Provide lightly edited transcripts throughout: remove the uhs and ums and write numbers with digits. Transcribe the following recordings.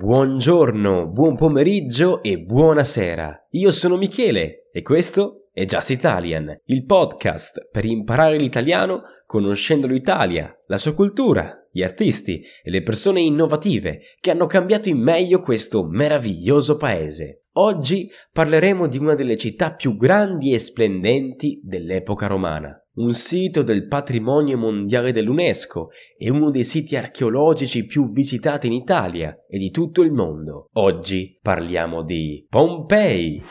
Buongiorno, buon pomeriggio e buonasera. Io sono Michele e questo è Just Italian, il podcast per imparare l'italiano conoscendo l'Italia, la sua cultura, gli artisti e le persone innovative che hanno cambiato in meglio questo meraviglioso paese. Oggi parleremo di una delle città più grandi e splendenti dell'epoca romana. Un sito del patrimonio mondiale dell'UNESCO e uno dei siti archeologici più visitati in Italia e di tutto il mondo. Oggi parliamo di Pompei!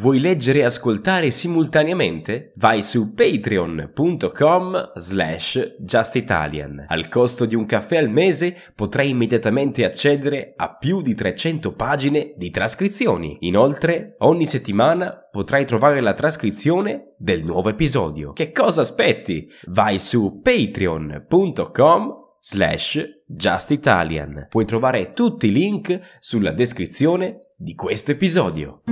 Vuoi leggere e ascoltare simultaneamente? Vai su patreon.com/justitalian. Al costo di un caffè al mese potrai immediatamente accedere a più di 300 pagine di trascrizioni. Inoltre, ogni settimana potrai trovare la trascrizione del nuovo episodio. Che cosa aspetti? Vai su patreon.com/justitalian. Puoi trovare tutti i link sulla descrizione di questo episodio.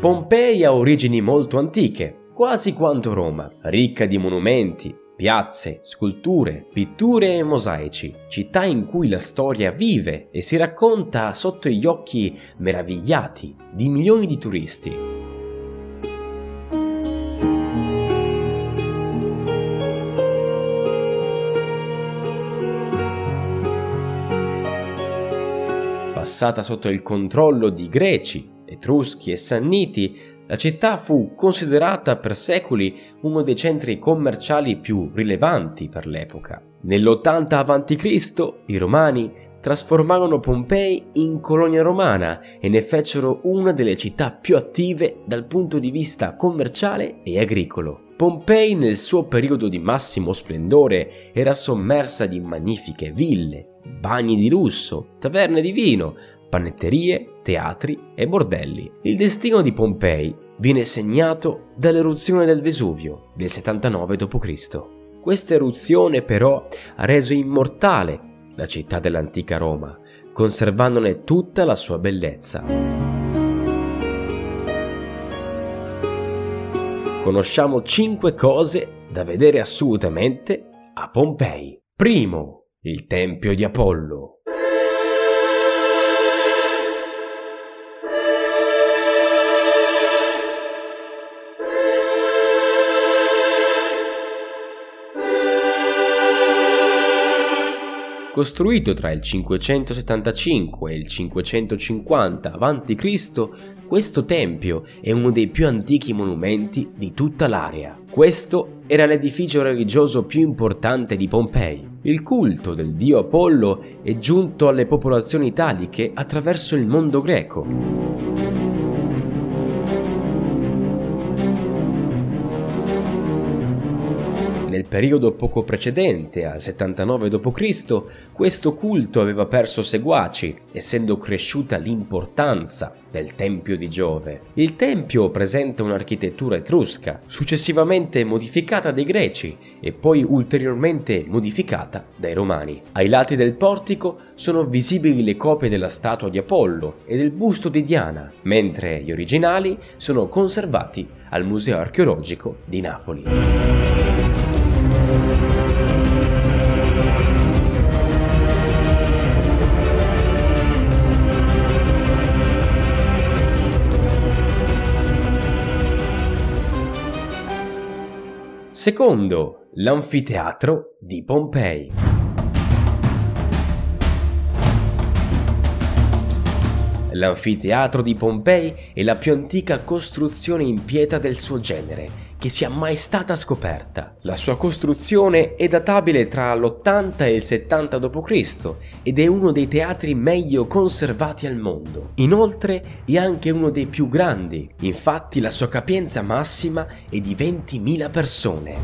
Pompei ha origini molto antiche, quasi quanto Roma, ricca di monumenti, piazze, sculture, pitture e mosaici, città in cui la storia vive e si racconta sotto gli occhi meravigliati di milioni di turisti. Passata sotto il controllo di Greci, Etruschi e Sanniti, la città fu considerata per secoli uno dei centri commerciali più rilevanti per l'epoca. Nell'80 a.C. i Romani trasformarono Pompei in colonia romana e ne fecero una delle città più attive dal punto di vista commerciale e agricolo. Pompei nel suo periodo di massimo splendore era sommersa di magnifiche ville, bagni di lusso, taverne di vino, panetterie, teatri e bordelli. Il destino di Pompei viene segnato dall'eruzione del Vesuvio del 79 d.C. Questa eruzione però ha reso immortale la città dell'antica Roma, conservandone tutta la sua bellezza. Conosciamo 5 cose da vedere assolutamente a Pompei. Primo, il Tempio di Apollo. Costruito tra il 575 e il 550 a.C., questo tempio è uno dei più antichi monumenti di tutta l'area. Questo era l'edificio religioso più importante di Pompei. Il culto del dio Apollo è giunto alle popolazioni italiche attraverso il mondo greco. Nel periodo poco precedente, al 79 d.C., questo culto aveva perso seguaci, essendo cresciuta l'importanza del Tempio di Giove. Il tempio presenta un'architettura etrusca, successivamente modificata dai Greci e poi ulteriormente modificata dai Romani. Ai lati del portico sono visibili le copie della statua di Apollo e del busto di Diana, mentre gli originali sono conservati al Museo Archeologico di Napoli. Secondo, l'Anfiteatro di Pompei. L'Anfiteatro di Pompei è la più antica costruzione in pietra del suo genere che sia mai stata scoperta. La sua costruzione è databile tra l'80 e il 70 d.C. ed è uno dei teatri meglio conservati al mondo. Inoltre è anche uno dei più grandi, infatti la sua capienza massima è di 20.000 persone.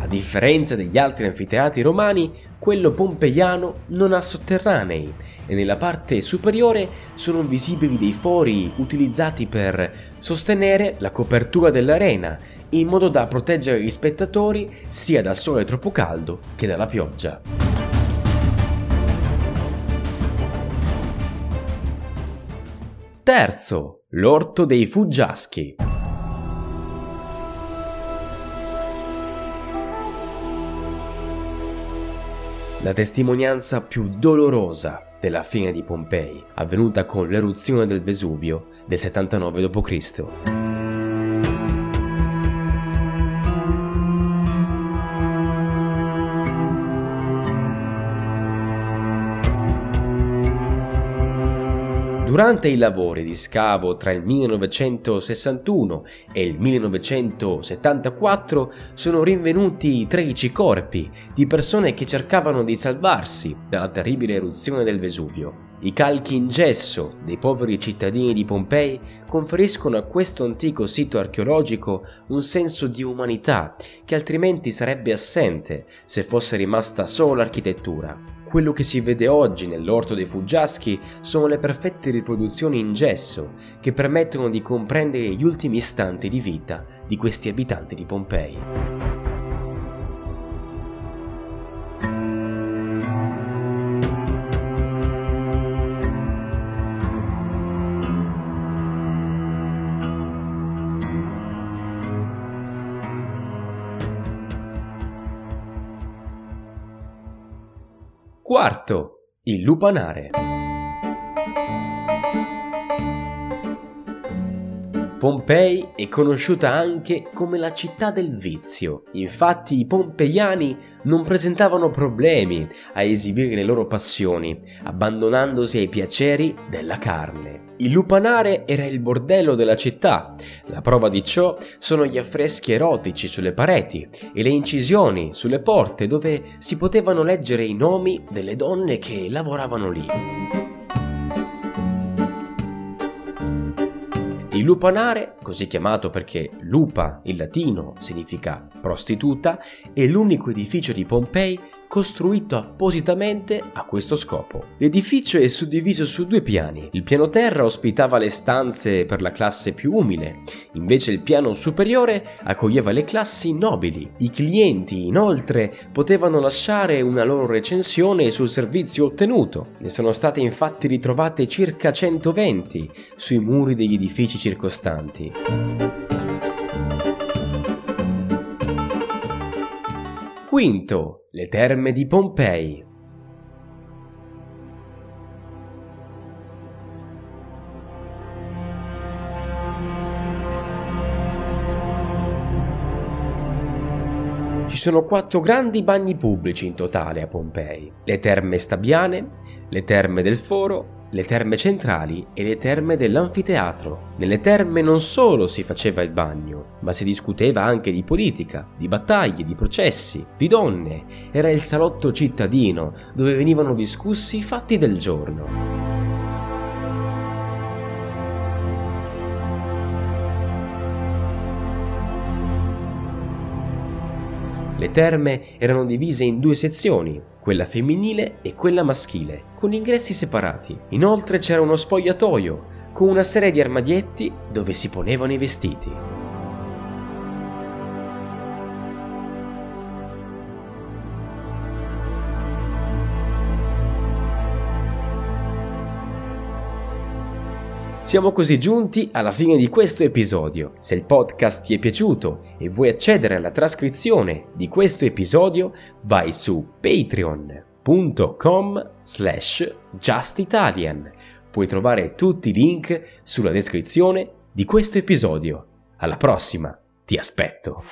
A differenza degli altri anfiteatri romani, quello pompeiano non ha sotterranei e nella parte superiore sono visibili dei fori utilizzati per sostenere la copertura dell'arena in modo da proteggere gli spettatori sia dal sole troppo caldo che dalla pioggia. Terzo, l'orto dei fuggiaschi. La testimonianza più dolorosa della fine di Pompei, avvenuta con l'eruzione del Vesuvio del 79 d.C. Durante i lavori di scavo tra il 1961 e il 1974 sono rinvenuti 13 corpi di persone che cercavano di salvarsi dalla terribile eruzione del Vesuvio. I calchi in gesso dei poveri cittadini di Pompei conferiscono a questo antico sito archeologico un senso di umanità che altrimenti sarebbe assente se fosse rimasta solo l'architettura. Quello che si vede oggi nell'orto dei fuggiaschi sono le perfette riproduzioni in gesso che permettono di comprendere gli ultimi istanti di vita di questi abitanti di Pompei. Quarto, il Lupanare. Pompei è conosciuta anche come la città del vizio. Infatti i pompeiani non presentavano problemi a esibire le loro passioni, abbandonandosi ai piaceri della carne. Il Lupanare era il bordello della città, la prova di ciò sono gli affreschi erotici sulle pareti e le incisioni sulle porte dove si potevano leggere i nomi delle donne che lavoravano lì. Il Lupanare, così chiamato perché lupa in latino significa prostituta, è l'unico edificio di Pompei costruito appositamente a questo scopo. L'edificio è suddiviso su due piani. Il piano terra ospitava le stanze per la classe più umile, invece il piano superiore accoglieva le classi nobili. I clienti, inoltre, potevano lasciare una loro recensione sul servizio ottenuto. Ne sono state infatti ritrovate circa 120 sui muri degli edifici circostanti. Quinto, le terme di Pompei. Ci sono 4 grandi bagni pubblici in totale a Pompei: le terme Stabiane, le terme del Foro, le terme centrali e le terme dell'Anfiteatro. Nelle terme non solo si faceva il bagno, ma si discuteva anche di politica, di battaglie, di processi, di donne. Era il salotto cittadino dove venivano discussi i fatti del giorno. Le terme erano divise in 2 sezioni, quella femminile e quella maschile, con ingressi separati. Inoltre c'era uno spogliatoio, con una serie di armadietti dove si ponevano i vestiti. Siamo così giunti alla fine di questo episodio. Se il podcast ti è piaciuto e vuoi accedere alla trascrizione di questo episodio, vai su patreon.com/justitalian. Puoi trovare tutti i link sulla descrizione di questo episodio. Alla prossima, ti aspetto!